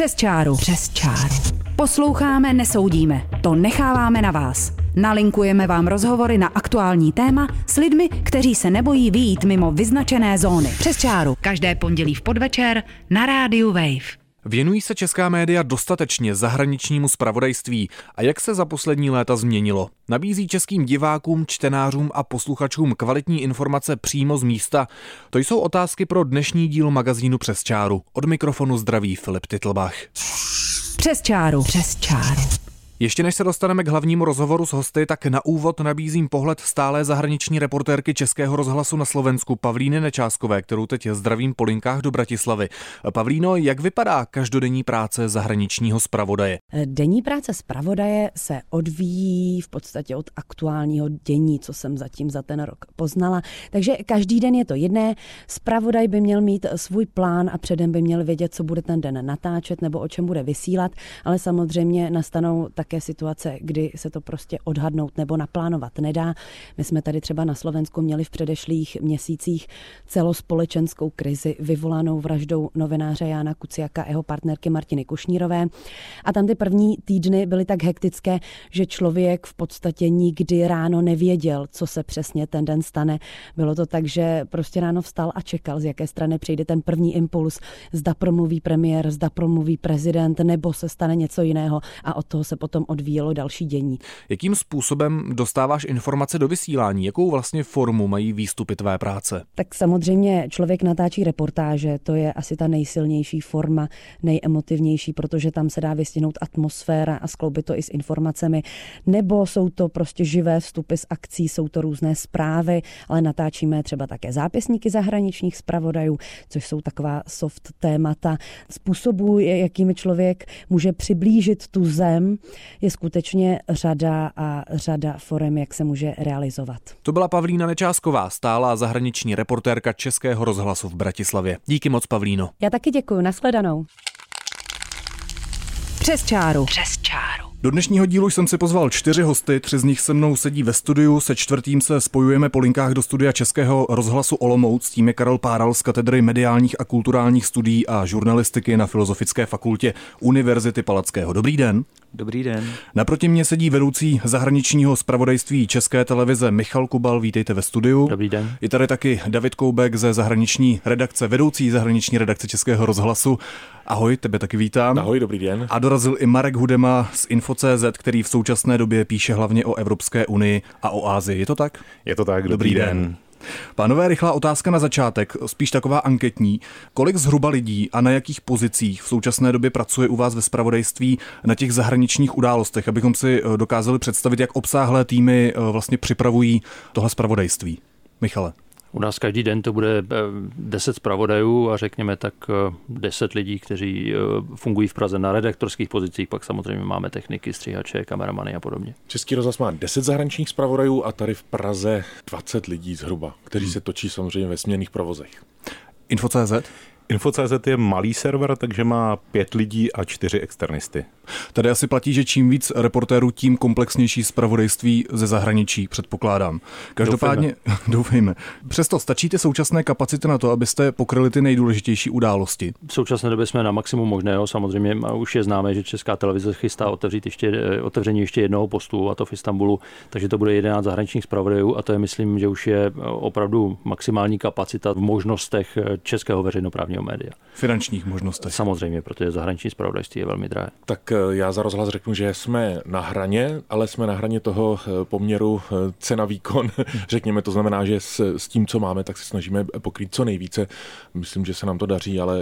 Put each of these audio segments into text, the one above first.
Přes čáru. Přes čáru. Posloucháme, nesoudíme. To necháváme na vás. Nalinkujeme vám rozhovory na aktuální téma s lidmi, kteří se nebojí vyjít mimo vyznačené zóny. Přes čáru. Každé pondělí v podvečer na rádiu Wave. Věnují se česká média dostatečně zahraničnímu zpravodajství a jak se za poslední léta změnilo? Nabízí českým divákům, čtenářům a posluchačům kvalitní informace přímo z místa? To jsou otázky pro dnešní díl magazínu Přes čáru. Od mikrofonu zdraví Filip Titelbach. Přes čáru. Přes čáru. Ještě než se dostaneme k hlavnímu rozhovoru s hosty, tak na úvod nabízím pohled stálé zahraniční reportérky Českého rozhlasu na Slovensku Pavlíny Nečáskové, kterou teď zdravím po linkách do Bratislavy. Pavlíno, jak vypadá každodenní práce zahraničního zpravodaje? Denní práce zpravodaje se odvíjí v podstatě od aktuálního dění, co jsem zatím za ten rok poznala. Takže každý den je to jiné. Zpravodaj by měl mít svůj plán a předem by měl vědět, co bude ten den natáčet nebo o čem bude vysílat, ale samozřejmě nastanou také situace, kdy se to prostě odhadnout nebo naplánovat nedá. My jsme tady třeba na Slovensku měli v předešlých měsících celospolečenskou krizi vyvolanou vraždou novináře Jana Kuciaka a jeho partnerky Martiny Kušnírové. A tam ty první týdny byly tak hektické, že člověk v podstatě nikdy ráno nevěděl, co se přesně ten den stane. Bylo to tak, že prostě ráno vstal a čekal, z jaké strany přijde ten první impuls. Zda promluví premiér, zda promluví prezident, nebo se stane něco jiného a od toho se potom odvíjelo další dění. Jakým způsobem dostáváš informace do vysílání? Jakou vlastně formu mají výstupy tvé práce? Tak samozřejmě člověk natáčí reportáže, to je asi ta nejsilnější forma, nejemotivnější, protože tam se dá vystihnout atmosféra a skloubit to i s informacemi. Nebo jsou to prostě živé vstupy z akcí, jsou to různé zprávy, ale natáčíme třeba také zápisníky zahraničních zpravodajů, což jsou taková soft témata. Způsobů, jakými člověk může přiblížit tu zem, je skutečně řada forem, jak se může realizovat. To byla Pavlína Nečásková, stálá zahraniční reportérka Českého rozhlasu v Bratislavě. Díky moc, Pavlíno. Já taky děkuju, nashledanou. Přes čáru. Přes čáru. Do dnešního dílu jsem si pozval 4 hosty, 3 z nich se mnou sedí ve studiu, se 4. se spojujeme po linkách do studia Českého rozhlasu Olomouc, tím je Karel Páral z katedry mediálních a kulturálních studií a žurnalistiky na Filozofické fakultě Univerzity Palackého. Dobrý den. Dobrý den. Naproti mě sedí vedoucí zahraničního zpravodajství České televize Michal Kubal, vítejte ve studiu. Dobrý den. Je tady taky David Koubek ze zahraniční redakce, vedoucí zahraniční redakce Českého rozhlasu. Ahoj, tebe taky vítám. Ahoj, dobrý den. A dorazil i Marek Hudema z Info.cz, který v současné době píše hlavně o Evropské unii a o Asii. Je to tak? Je to tak, dobrý den. Pánové, rychlá otázka na začátek, spíš taková anketní. Kolik zhruba lidí a na jakých pozicích v současné době pracuje u vás ve zpravodajství na těch zahraničních událostech, abychom si dokázali představit, jak obsáhlé týmy vlastně připravují tohle zpravodajství? Michale. U nás každý den to bude 10 zpravodajů a řekněme tak 10 lidí, kteří fungují v Praze na redaktorských pozicích, pak samozřejmě máme techniky, stříhače, kameramany a podobně. Český rozhlas má 10 zahraničních zpravodajů a tady v Praze 20 lidí zhruba, kteří se točí samozřejmě ve směnných provozech. Info.cz? Info.cz je malý server, takže má 5 lidí a 4 externisty. Tady asi platí, že čím víc reportérů, tím komplexnější zpravodajství ze zahraničí, předpokládám. Každopádně, doufejme. Přesto stačí ty současné kapacity na to, abyste pokryli ty nejdůležitější události? V současné době jsme na maximum možného, samozřejmě už je známé, že Česká televize chystá otevření ještě jednoho postu, a to v Istanbulu, takže to bude 11 zahraničních zpravodajů a to je, myslím, že už je opravdu maximální kapacita v možnostech českého veřejnoprávního média. Finančních možností. Samozřejmě, protože zahraniční zpravodajství je velmi drahé. Tak já za rozhlas řeknu, že jsme na hraně, ale jsme na hraně toho poměru cena-výkon. Řekněme, to znamená, že s tím, co máme, tak se snažíme pokrýt co nejvíce. Myslím, že se nám to daří, ale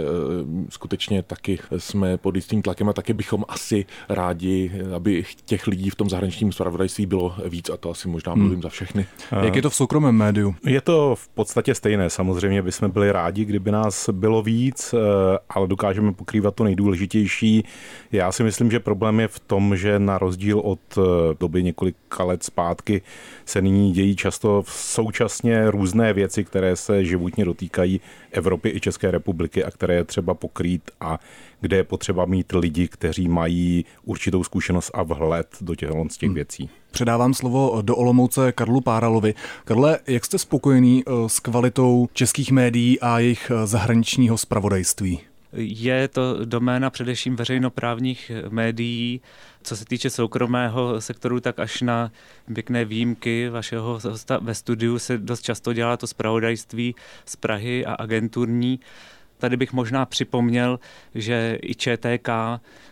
skutečně taky jsme pod jistým tlakem a taky bychom asi rádi, aby těch lidí v tom zahraničním zpravodajství bylo víc a to asi možná mluvím za všechny. Jak je to v soukromém médiu? Je to v podstatě stejné. Samozřejmě bychom byli rádi, kdyby nás bylo víc, ale dokážeme pokrývat to nejdůležitější. Já si myslím, že problém je v tom, že na rozdíl od doby několika let zpátky se nyní dějí často současně různé věci, které se životně dotýkají Evropy i České republiky a které je třeba pokrýt a kde je potřeba mít lidi, kteří mají určitou zkušenost a vhled do těch věcí. Předávám slovo do Olomouce Karlu Páralovi. Karle, jak jste spokojený s kvalitou českých médií a jejich zahraničního zpravodajství? je to doména především veřejnoprávních médií. Co se týče soukromého sektoru, tak až na pěkné výjimky vašeho hosta ve studiu se dost často dělá to zpravodajství z Prahy a agenturní. Tady bych možná připomněl, že i ČTK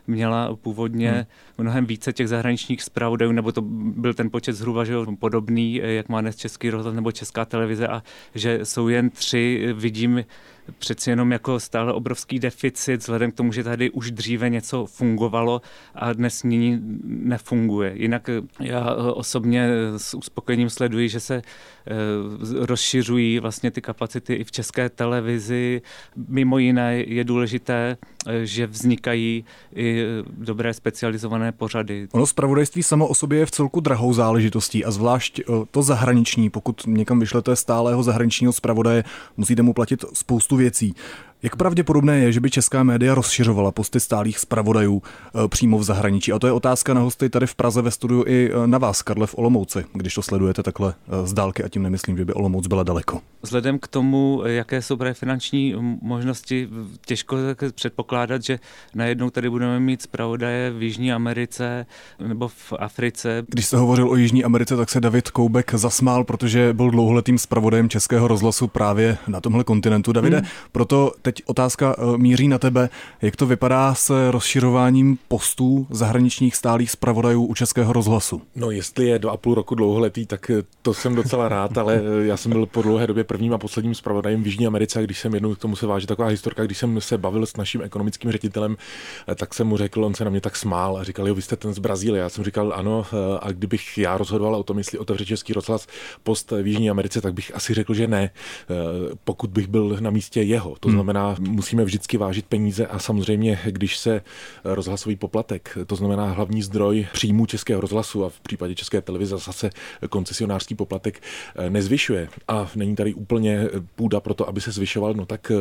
měla původně mnohem více těch zahraničních zpravodajů, nebo to byl ten počet zhruba že podobný, jak má dnes Český rozhlas nebo Česká televize, a že jsou jen 3, vidím přeci jenom jako stále obrovský deficit, vzhledem k tomu, že tady už dříve něco fungovalo a dnes nyní nefunguje. Jinak já osobně s uspokojením sleduji, že se rozšiřují vlastně ty kapacity i v České televizi. Mimo jiné je důležité, že vznikají i dobré specializované pořady. Ono zpravodajství samo o sobě je v celku drahou záležitostí a zvlášť to zahraniční. Pokud někam vyšlete stálého zahraničního zpravodaje, musíte mu platit spoustu věcí. Jak pravděpodobné je, že by česká média rozšiřovala posty stálých zpravodajů přímo v zahraničí? A to je otázka na hosty tady v Praze ve studiu i na vás, Karle, v Olomouci, když to sledujete takhle z dálky, a tím nemyslím, že by Olomouc byla daleko. Vzhledem k tomu, jaké jsou právě finanční možnosti, těžko předpokládat, že najednou tady budeme mít zpravodaje v Jižní Americe nebo v Africe. Když jste hovořil o Jižní Americe, tak se David Koubek zasmál, protože byl dlouholetým zpravodajem Českého rozhlasu právě na tomhle kontinentu. Davide, proto teď otázka míří na tebe. Jak to vypadá s rozširováním postů zahraničních stálých zpravodajů u Českého rozhlasu? No, jestli je 2,5 roku dlouholetý, tak to jsem docela rád, ale já jsem byl po dlouhé době prvním a posledním zpravodajem v Jižní Americe, a když jsem jednou, k tomu se váží taková historka, když jsem se bavil s naším ekonomickým ředitelem, tak jsem mu řekl, on se na mě tak smál a říkal: "Jo, vy jste ten z Brazílie." Já jsem říkal: "Ano, a kdybych já rozhodoval o tom, jestli otevře Český rozhlas post v Jižní Americe, tak bych asi řekl, že ne, pokud bych byl na místě jeho." To znamená, musíme vždycky vážit peníze, a samozřejmě, když se rozhlasový poplatek, to znamená hlavní zdroj příjmů Českého rozhlasu a v případě České televize zase koncesionářský poplatek, nezvyšuje a není tady úplně půda pro to, aby se zvyšoval, no tak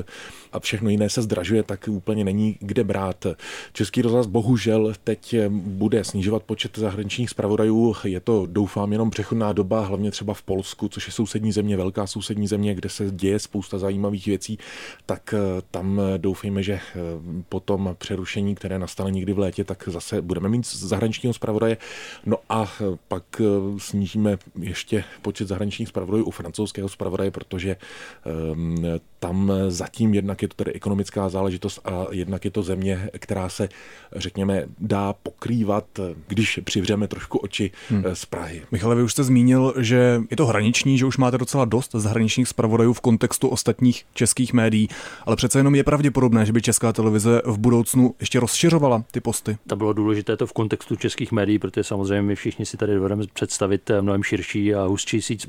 a všechno jiné se zdražuje, tak úplně není kde brát. Český rozhlas bohužel teď bude snižovat počet zahraničních zpravodajů. Je to, doufám, jenom přechodná doba, hlavně třeba v Polsku, což je sousední země, velká sousední země, kde se děje spousta zajímavých věcí, tak tam doufejme, že po tom přerušení, které nastane někdy v létě, tak zase budeme mít zahraničního zpravodaje. No a pak snížíme ještě počet zahraničních zpravodajů u francouzského zpravodaje, protože tam zatím jednak je to tedy ekonomická záležitost a jednak je to země, která se, řekněme, dá pokrývat, když přivřeme trošku oči, z Prahy. Michale, vy už jste zmínil, že je to hraniční, že už máte docela dost zahraničních zpravodajů v kontextu ostatních českých médií. Ale přece jenom je pravděpodobné, že by Česká televize v budoucnu ještě rozšiřovala ty posty. To bylo důležité to v kontextu českých médií, protože samozřejmě my všichni si tady dovedeme představit mnohem širší a hustší síť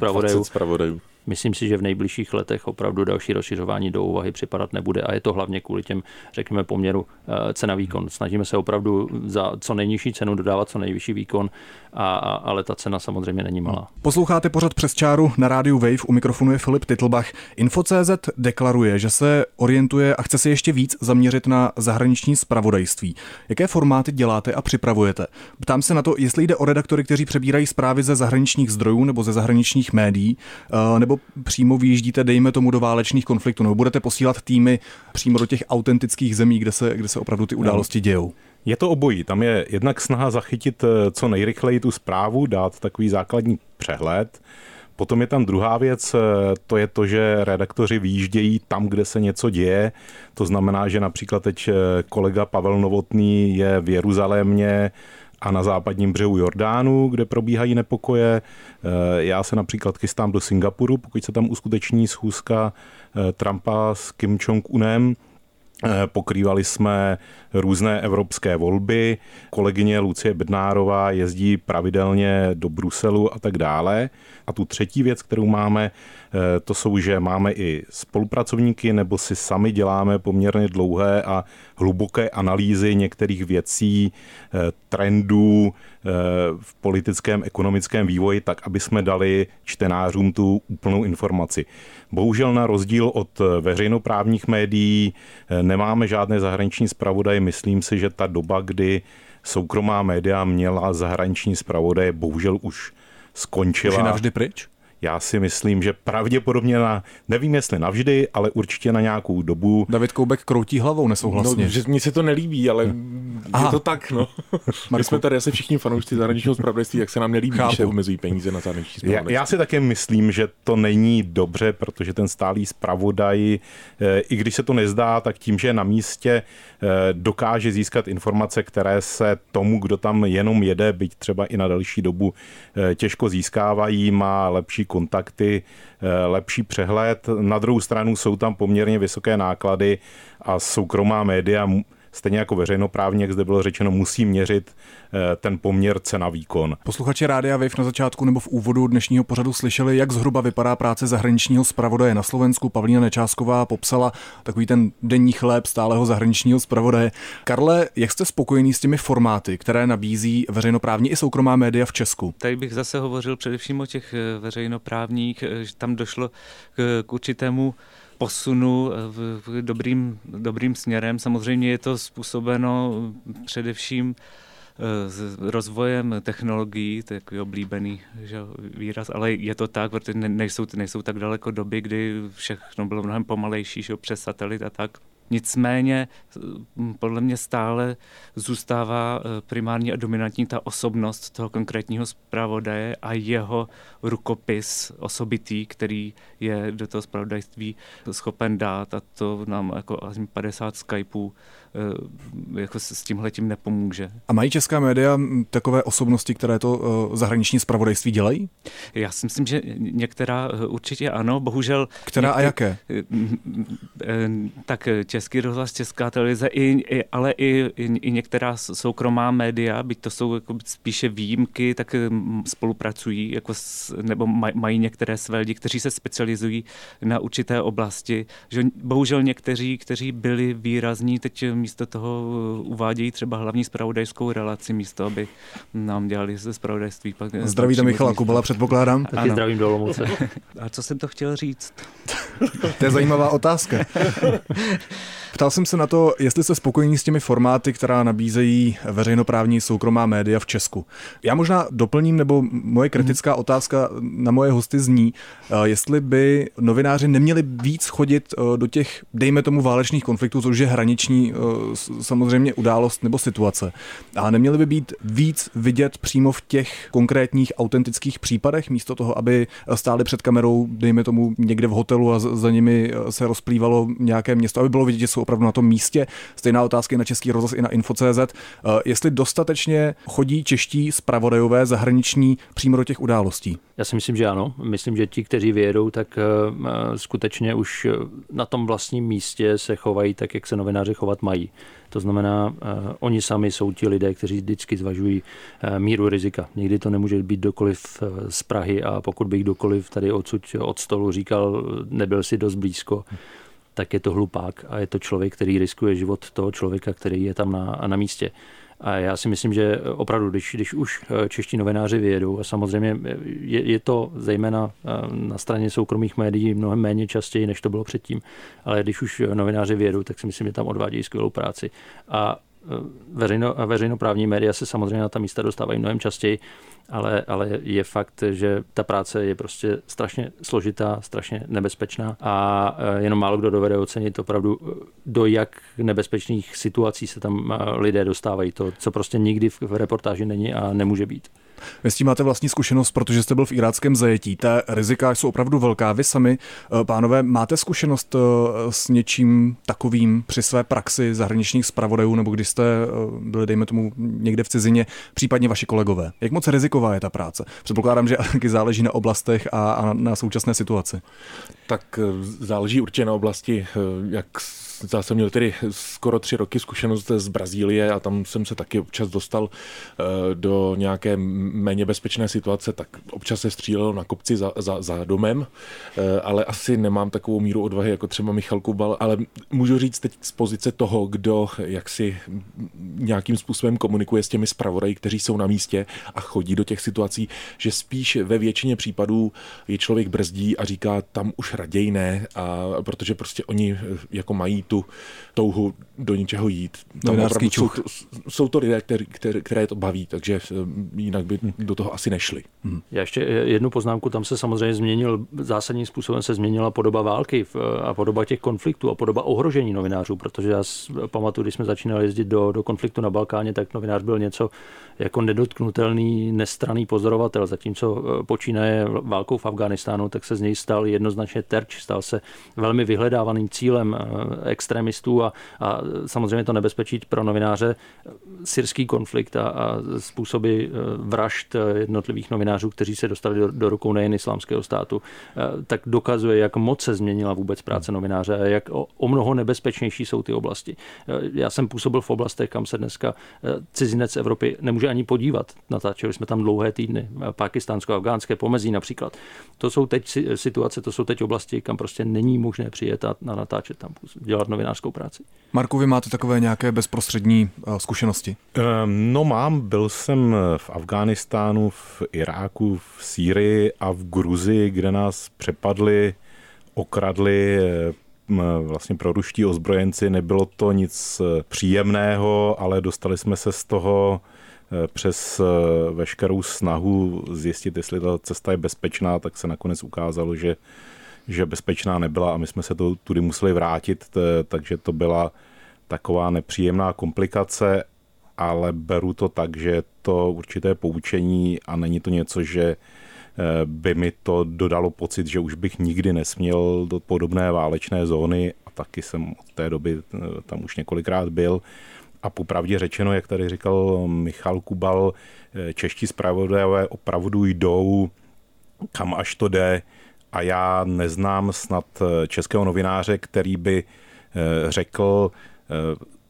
zpravodajů. Myslím si, že v nejbližších letech opravdu další rozšiřování do úvahy připadat nebude, a je to hlavně kvůli těm, řekněme, poměru cena výkon. Snažíme se opravdu za co nejnižší cenu dodávat co nejvyšší výkon, ale ta cena samozřejmě není malá. Posloucháte pořad Přes čáru na rádiu Wave, u mikrofonu je Filip Titelbach. Info.cz deklaruje, že se orientuje a chce se ještě víc zaměřit na zahraniční zpravodajství. Jaké formáty děláte a připravujete? Ptám se na to, jestli jde o redaktory, kteří přebírají zprávy ze zahraničních zdrojů nebo ze zahraničních médií, nebo přímo vyjíždíte, dejme tomu, do válečných konfliktů, nebo budete posílat týmy přímo do těch autentických zemí, kde se opravdu ty události dějou? Je to obojí. Tam je jednak snaha zachytit co nejrychleji tu zprávu, dát takový základní přehled. Potom je tam druhá věc, to je to, že redaktoři vyjíždějí tam, kde se něco děje. To znamená, že například teď kolega Pavel Novotný je v Jeruzalémě a na západním břehu Jordánu, kde probíhají nepokoje. Já se například chystám do Singapuru, pokud se tam uskuteční schůzka Trumpa s Kim Jong-unem. Pokrývali jsme různé evropské volby. Kolegyně Lucie Bednárová jezdí pravidelně do Bruselu a tak dále. A tu třetí věc, kterou máme, to jsou, že máme i spolupracovníky, nebo si sami děláme poměrně dlouhé a hluboké analýzy některých věcí, trendů v politickém, ekonomickém vývoji, tak, aby jsme dali čtenářům tu úplnou informaci. Bohužel na rozdíl od veřejnoprávních médií nemáme žádné zahraniční zpravodaje. Myslím si, že ta doba, kdy soukromá média měla zahraniční zpravodaje, bohužel už skončila. Už je navždy pryč? Já si myslím, že pravděpodobně nevím jestli navždy, ale určitě na nějakou dobu. David Koubek kroutí hlavou nesouhlasně. No, že mně se to nelíbí, ale je to tak, no. My jsme tady asi všichni fanoušci zahraničního zpravodajství, jak se nám nelíbí, že omezují peníze na zahraniční zpravodajství. Já si také myslím, že to není dobře, protože ten stálý zpravodaj, i když se to nezdá, tak tím, že je na místě, dokáže získat informace, které se tomu, kdo tam jenom jede, byť třeba i na další dobu, těžko získávají, má lepší kontakty, lepší přehled. Na druhou stranu jsou tam poměrně vysoké náklady a soukromá média, stejně jako veřejnoprávně, jak zde bylo řečeno, musí měřit ten poměr cena výkon. Posluchači Rádia Wave na začátku nebo v úvodu dnešního pořadu slyšeli, jak zhruba vypadá práce zahraničního zpravodaje na Slovensku. Pavlína Nečásková popsala takový ten denní chléb stálého zahraničního zpravodaje. Karle, jak jste spokojený s těmi formáty, které nabízí veřejnoprávní i soukromá média v Česku? Tady bych zase hovořil především o těch veřejnoprávních, že tam došlo k určitému posunu dobrým směrem. Samozřejmě je to způsobeno především s rozvojem technologií, takový oblíbený výraz, ale je to tak, protože nejsou tak daleko doby, kdy všechno bylo mnohem pomalejší, přes satelit a tak. Nicméně podle mě stále zůstává primární a dominantní ta osobnost toho konkrétního zpravodaje a jeho rukopis osobitý, který je do toho zpravodajství schopen dát, a to nám jako 50 Skypeů jako s tímhletím nepomůže. A mají česká média takové osobnosti, které to zahraniční zpravodajství dělají? Já si myslím, že některá určitě ano, bohužel. Která a jaké? Tak Český rozhlas, Česká televize, ale i některá soukromá média, byť to jsou jako spíše výjimky, tak spolupracují jako nebo mají některé své lidi, kteří se specializují na určité oblasti. Že bohužel někteří, kteří byli výrazní, teď místo toho uvádějí třeba hlavní zpravodajskou relaci, místo aby nám dělali ze zpravodajství. Zdravíte Michala Kubala, předpokládám. Taky zdravím do Olomouce. A co jsem to chtěl říct? To je zajímavá otázka. Ptal jsem se na to, jestli jste spokojení s těmi formáty, která nabízejí veřejnoprávní soukromá média v Česku. Já možná doplním, nebo moje kritická otázka na moje hosty zní, jestli by novináři neměli víc chodit do těch, dejme tomu, válečných konfliktů, což je hraniční samozřejmě událost nebo situace. A neměli by být víc vidět přímo v těch konkrétních autentických případech, místo toho, aby stáli před kamerou, dejme tomu, někde v hotelu a za nimi se rozplývalo nějaké město, aby bylo vidět, že jsou opravdu na tom místě. Stejná otázka i na Český rozhlas, i na Info.cz. Jestli dostatečně chodí čeští zpravodajové zahraniční přímo do těch událostí? Já si myslím, že ano. Myslím, že ti, kteří vyjedou, tak skutečně už na tom vlastním místě se chovají tak, jak se novináři chovat mají. To znamená, oni sami jsou ti lidé, kteří vždycky zvažují míru rizika. Nikdy to nemůže být kdokoliv z Prahy, a pokud by kdokoliv tady odsud od stolu říkal, nebyl si dost blízko, tak je to hlupák a je to člověk, který riskuje život toho člověka, který je tam na místě. A já si myslím, že opravdu, když už čeští novináři vyjedou, a samozřejmě je to zejména na straně soukromých médií mnohem méně častěji, než to bylo předtím, ale když už novináři vyjedou, tak si myslím, že tam odvádějí skvělou práci. A veřejnoprávní média se samozřejmě na ta místa dostávají mnohem častěji, ale je fakt, že ta práce je prostě strašně složitá, strašně nebezpečná a jenom málo kdo dovede ocenit opravdu, do jak nebezpečných situací se tam lidé dostávají. To, co prostě nikdy v reportáži není a nemůže být. Vy s tím máte vlastní zkušenost, protože jste byl v iráckém zajetí. Ta rizika jsou opravdu velká. Vy sami, pánové, máte zkušenost s něčím takovým při své praxi zahraničních zpravodajů, nebo když jste byli, dejme tomu, někde v cizině, případně vaši kolegové? Jak moc riziková je ta práce? Předpokládám, že taky záleží na oblastech a na současné situaci. Tak záleží určitě na oblasti, jak já jsem měl tedy skoro 3 roky zkušenost z Brazílie a tam jsem se taky občas dostal do nějaké méně bezpečné situace, tak občas se střílelo na kopci za domem, ale asi nemám takovou míru odvahy jako třeba Michal Kubal, ale můžu říct teď z pozice toho, kdo jaksi nějakým způsobem komunikuje s těmi zpravodaji, kteří jsou na místě a chodí do těch situací, že spíš ve většině případů je člověk brzdí a říká tam už raději ne, a protože prostě oni jako mají tu touhu do něčeho jít. Tam opravdu jsou to lidé, které to baví, takže jinak by do toho asi nešli. Já ještě jednu poznámku, tam se samozřejmě zásadním způsobem se změnila podoba války a podoba těch konfliktů a podoba ohrožení novinářů, protože já pamatuju, když jsme začínali jezdit do konfliktu na Balkáně, tak novinář byl něco jako nedotknutelný, nestranný pozorovatel, zatímco počínaje válkou v Afghánistánu, tak se z něj stal jednoznačně terč, stal se velmi vyhledávaným cílem extremistů a samozřejmě to nebezpečí pro novináře, syrský konflikt a způsoby vražd jednotlivých novinářů, kteří se dostali do rukou nejen islámského státu, tak dokazuje, jak moc se změnila vůbec práce novináře a jak o mnoho nebezpečnější jsou ty oblasti. Já jsem působil v oblastech, kam se dneska cizinec Evropy nemůže ani podívat. Natáčeli jsme tam dlouhé týdny, pakistánsko-afgánské pomezí například. To jsou teď situace, to jsou teď oblasti, kam prostě není možné přijet a natáčet tam, dělat novinářskou práci. Marku, vy máte takové nějaké bezprostřední zkušenosti? No mám, byl jsem v Afghánistánu, v Iráku, v Sýrii a v Gruzii, kde nás přepadli, okradli vlastně proruští ozbrojenci. Nebylo to nic příjemného, ale dostali jsme se z toho přes veškerou snahu zjistit, jestli ta cesta je bezpečná, tak se nakonec ukázalo, že bezpečná nebyla a my jsme se tudy museli vrátit, takže to byla taková nepříjemná komplikace, ale beru to tak, že je to určité poučení a není to něco, že by mi to dodalo pocit, že už bych nikdy nesměl do podobné válečné zóny a taky jsem od té doby tam už několikrát byl. A popravdě řečeno, jak tady říkal Michal Kubal, čeští zpravodajové opravdu jdou, kam až to jde. A já neznám snad českého novináře, který by řekl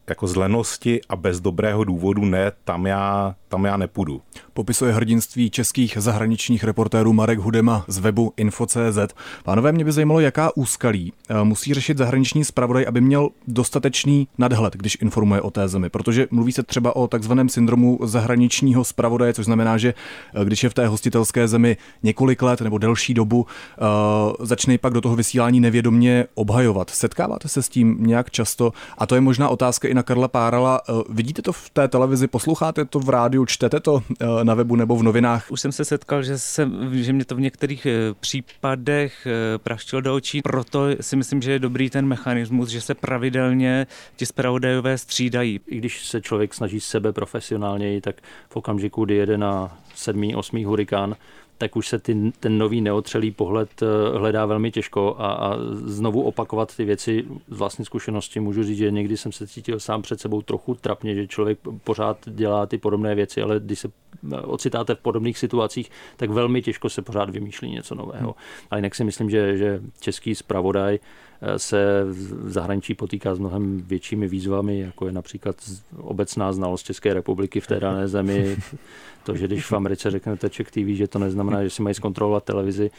jako z lenosti a bez dobrého důvodu ne, tam já nepůjdu. Popisuje hrdinství českých zahraničních reportérů Marek Hudema z webu Info.cz. Pánové, mě by zajímalo, jaká úskalí musí řešit zahraniční zpravodaj, aby měl dostatečný nadhled, když informuje o té zemi. Protože mluví se třeba o takzvaném syndromu zahraničního zpravodaje, což znamená, že když je v té hostitelské zemi několik let nebo delší dobu, začne pak do toho vysílání nevědomně obhajovat. Setkáváte se s tím nějak často? A to je možná otázka i na Karla Párala. Vidíte to v té televizi, posloucháte to v rádiu, čtete to na webu nebo v novinách? Už jsem se setkal, že mě to v některých případech praštilo do očí, proto si myslím, že je dobrý ten mechanismus, že se pravidelně ti zpravodajové střídají. I když se člověk snaží sebe profesionálněji, tak v okamžiku, kdy jede na 7., 8. hurikán, tak už se ten nový neotřelý pohled hledá velmi těžko a znovu opakovat ty věci z vlastní zkušenosti. Můžu říct, že někdy jsem se cítil sám před sebou trochu trapně, že člověk pořád dělá ty podobné věci, ale když se ocitáte v podobných situacích, tak velmi těžko se pořád vymýšlí něco nového. A jinak si myslím, že český zpravodaj se v zahraničí potýká s mnohem většími výzvami, jako je například obecná znalost České republiky v té dané zemi. To, že když v Americe řeknete Czech TV, že to neznamená, že si mají zkontrolovat televizi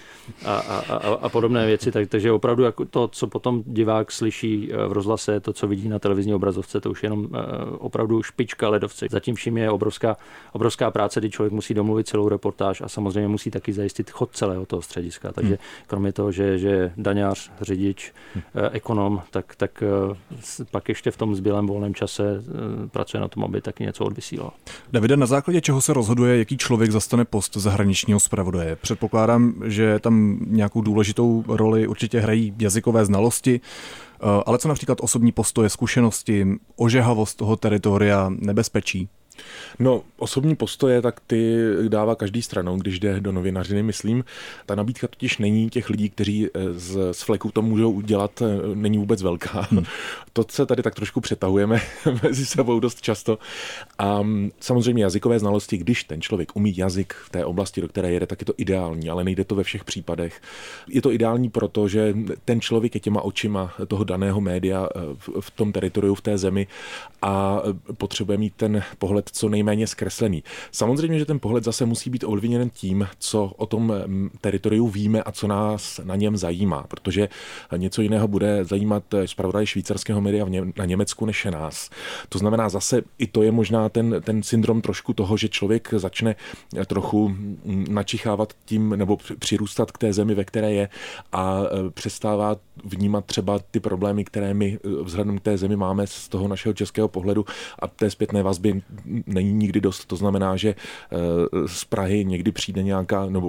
a podobné věci. Takže opravdu jako to, co potom divák slyší v rozhlase, to, co vidí na televizní obrazovce, to už je jenom opravdu špička ledovce. Zatím vším je obrovská práce, kdy člověk musí domluvit celou reportáž a samozřejmě musí taky zajistit chod celého toho střediska. Takže kromě toho, že daňář, řidič, ekonom, tak pak ještě v tom zbylém volném čase pracuje na tom, aby taky něco odvysílal. Davide, na základě čeho se rozhoduje, jaký člověk zastane post zahraničního zpravodaje? Předpokládám, že tam nějakou důležitou roli určitě hrají jazykové znalosti, ale co například osobní postoje, zkušenosti, ožehavost toho teritoria, nebezpečí? No, osobní postoje, tak ty dává každý stranou, když jde do novinařiny, myslím. Ta nabídka totiž není těch lidí, kteří z fleku to můžou udělat, není vůbec velká. To se tady tak trošku přetahujeme mezi sebou dost často. A samozřejmě jazykové znalosti, když ten člověk umí jazyk v té oblasti, do které jede, tak je to ideální, ale nejde to ve všech případech. Je to ideální proto, že ten člověk je těma očima toho daného média v tom teritoriu, v té zemi a potřebuje mít ten pohled co nejméně zkreslený. Samozřejmě, že ten pohled zase musí být ovlivněn tím, co o tom teritoriu víme a co nás na něm zajímá, protože něco jiného bude zajímat zpravodaj švýcarského média na Německu než nás. To znamená zase, i to je možná ten syndrom trošku toho, že člověk začne trochu načichávat tím nebo přirůstat k té zemi, ve které je, a přestává vnímat třeba ty problémy, které my vzhledem k té zemi máme z toho našeho českého pohledu, a té zpětné vazby není nikdy dost. To znamená, že z Prahy někdy přijde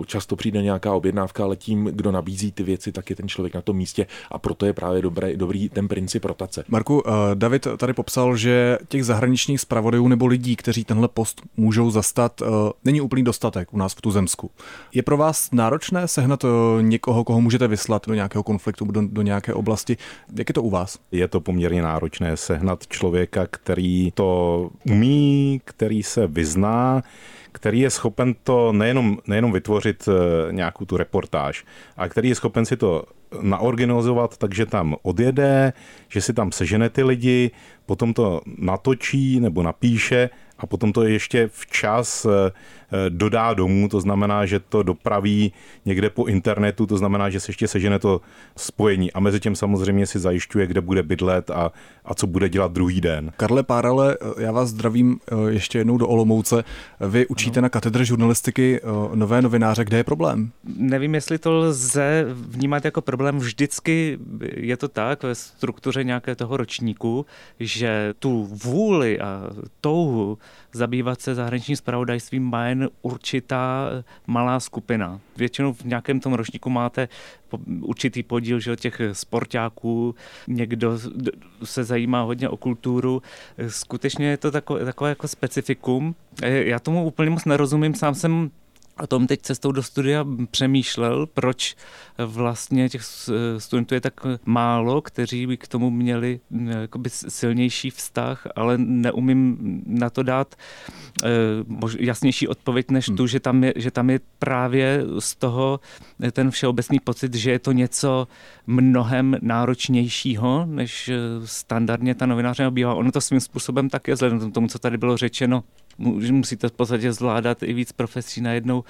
často přijde nějaká objednávka, ale tím, kdo nabízí ty věci, tak je ten člověk na tom místě, a proto je právě dobrý ten princip rotace. Marku, David tady popsal, že těch zahraničních zpravodajů nebo lidí, kteří tenhle post můžou zastat, není úplný dostatek u nás v Tuzemsku. Je pro vás náročné sehnat někoho, koho můžete vyslat do nějakého konfliktu, do nějaké oblasti? Jak je to u vás? Je to poměrně náročné sehnat člověka, který to umí, který se vyzná, který je schopen to nejenom vytvořit nějakou tu reportáž, a který je schopen si to naorganizovat, takže tam odjede, že si tam sežene ty lidi, potom to natočí nebo napíše a potom to ještě včas dodá domů, to znamená, že to dopraví někde po internetu, to znamená, že se ještě sežene to spojení a mezi tím samozřejmě si zajišťuje, kde bude bydlet a co bude dělat druhý den. Karle Párale, já vás zdravím ještě jednou do Olomouce. Vy učíte na katedře žurnalistiky nové novináře, kde je problém? Nevím, jestli to lze vnímat jako problém. Vždycky je to tak ve struktuře nějaké toho ročníku, že tu vůli a touhu zabývat se zahraničním zpravodajstvím má jen určitá malá skupina. Většinou v nějakém tom ročníku máte určitý podíl, že těch sportáků, někdo se zajímá hodně o kulturu. Skutečně je to takové jako specifikum. Já tomu úplně moc nerozumím, sám jsem o tom teď cestou do studia přemýšlel, proč vlastně těch studentů je tak málo, kteří by k tomu měli jakoby silnější vztah, ale neumím na to dát jasnější odpověď než tu, že tam je právě z toho ten všeobecný pocit, že je to něco mnohem náročnějšího, než standardně ta novinářina bývá. Ono to svým způsobem tak je, vzhledem k tomu, co tady bylo řečeno, musíte v podstatě zvládat i víc profesí najednou.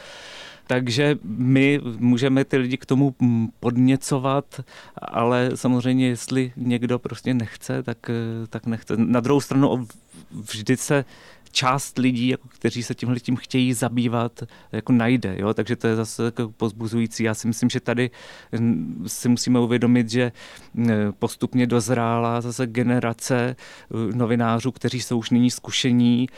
Takže my můžeme ty lidi k tomu podněcovat, ale samozřejmě, jestli někdo prostě nechce, tak nechce. Na druhou stranu vždy se část lidí, jako kteří se tímhle tím chtějí zabývat, jako najde. Jo? Takže to je zase jako povzbuzující. Já si myslím, že tady si musíme uvědomit, že postupně dozrála zase generace novinářů, kteří jsou už nyní zkušení,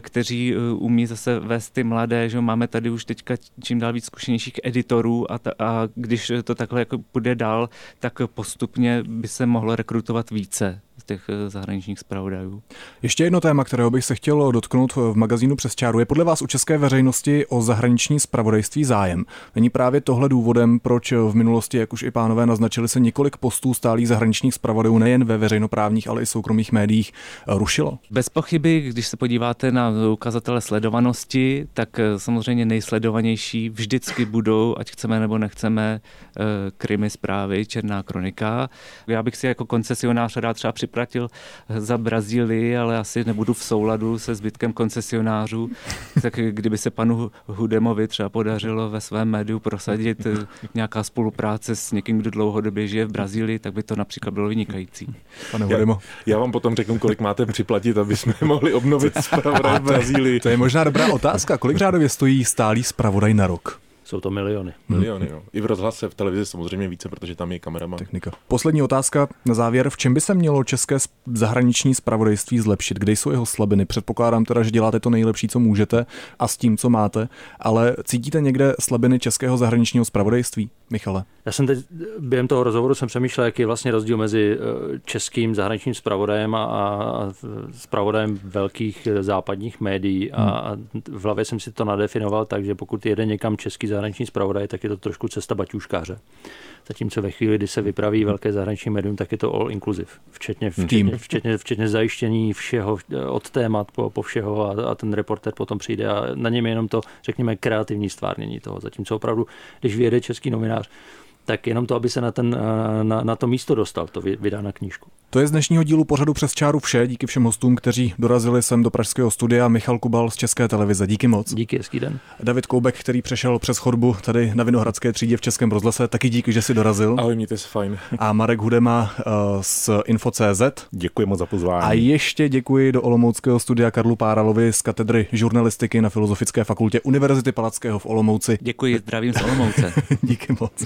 kteří umí zase vést ty mladé. Že? Máme tady už teďka čím dál víc zkušenějších editorů a když to takhle jako bude dál, tak postupně by se mohlo rekrutovat více těch zahraničních zpravodajů. Ještě jedno téma, kterého bych se chtěl dotknout v magazínu Přes čáru, je podle vás u české veřejnosti o zahraniční zpravodajství zájem. Není právě tohle důvodem, proč v minulosti, jak už i pánové naznačili, se několik postů stálých zahraničních zpravodajů nejen ve veřejnoprávních, ale i soukromých médiích rušilo? Bez pochyby, když se podíváte na ukazatele sledovanosti, tak samozřejmě nejsledovanější vždycky budou, ať chceme nebo nechceme, krimi zprávy, černá kronika. Já bych si jako koncesionář rád třeba připratil za Brazílii, ale asi nebudu v souladu se zbytkem koncesionářů. Tak kdyby se panu Hudemovi třeba podařilo ve svém médiu prosadit nějaká spolupráce s někým, kdo dlouhodobě žije v Brazílii, tak by to například bylo vynikající. Pane Hudemo. Já vám potom řeknu, kolik máte připlatit, aby jsme mohli obnovit zpravodaj v Brazílii. To je možná dobrá otázka. Kolik řádově stojí stálý zpravodaj na rok? Jsou to miliony. Miliony, jo. I v rozhlase, v televizi samozřejmě více, protože tam je kameraman. Technika. Poslední otázka na závěr. V čem by se mělo české zahraniční zpravodajství zlepšit? Kde jsou jeho slabiny? Předpokládám teda, že děláte to nejlepší, co můžete a s tím, co máte, ale cítíte někde slabiny českého zahraničního zpravodajství? Michale. Já jsem teď během toho rozhovoru přemýšlel, jaký je vlastně rozdíl mezi českým zahraničním zpravodajem a zpravodajem velkých západních médií a v hlavě jsem si to nadefinoval, takže pokud jede někam český zahraniční zpravodaj, tak je to trošku cesta baťuškáře. Zatímco ve chvíli, kdy se vypraví velké zahraniční médium, tak je to all inclusive, včetně zajištění všeho, od témat po všeho a ten reporter potom přijde a na něm je jenom to, řekněme, kreativní stvárnění toho. Zatímco opravdu, když vyjede český novinář, tak jenom to, aby se na to místo dostal, to vydá na knížku. To je z dnešního dílu pořadu Přes čáru vše. Díky všem hostům, kteří dorazili sem do pražského studia. Michal Kubal z České televize. Díky moc. Díky, hezký den. David Koubek, který přešel přes chodbu tady na Vinohradské třídě v Českém rozhlase. Taky díky, že si dorazil. Ahoj, mějte se fajn. A Marek Hudema z Info.cz. Děkuji moc za pozvání. A ještě děkuji do olomouckého studia Karlu Páralovi z katedry žurnalistiky na Filozofické fakultě Univerzity Palackého v Olomouci. Děkuji, zdravím z Olomouce. Díky moc.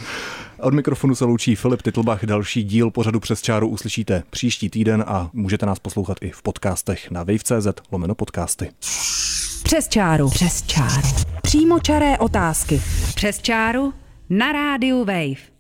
Od mikrofonu se loučí Filip Titelbach. Další díl pořadu Přes čáru uslyšíte příští týden a můžete nás poslouchat i v podcastech na wave.cz/podcasty. Přes čáru. Přes čáru. Přímočaré otázky. Přes čáru na rádiu Wave.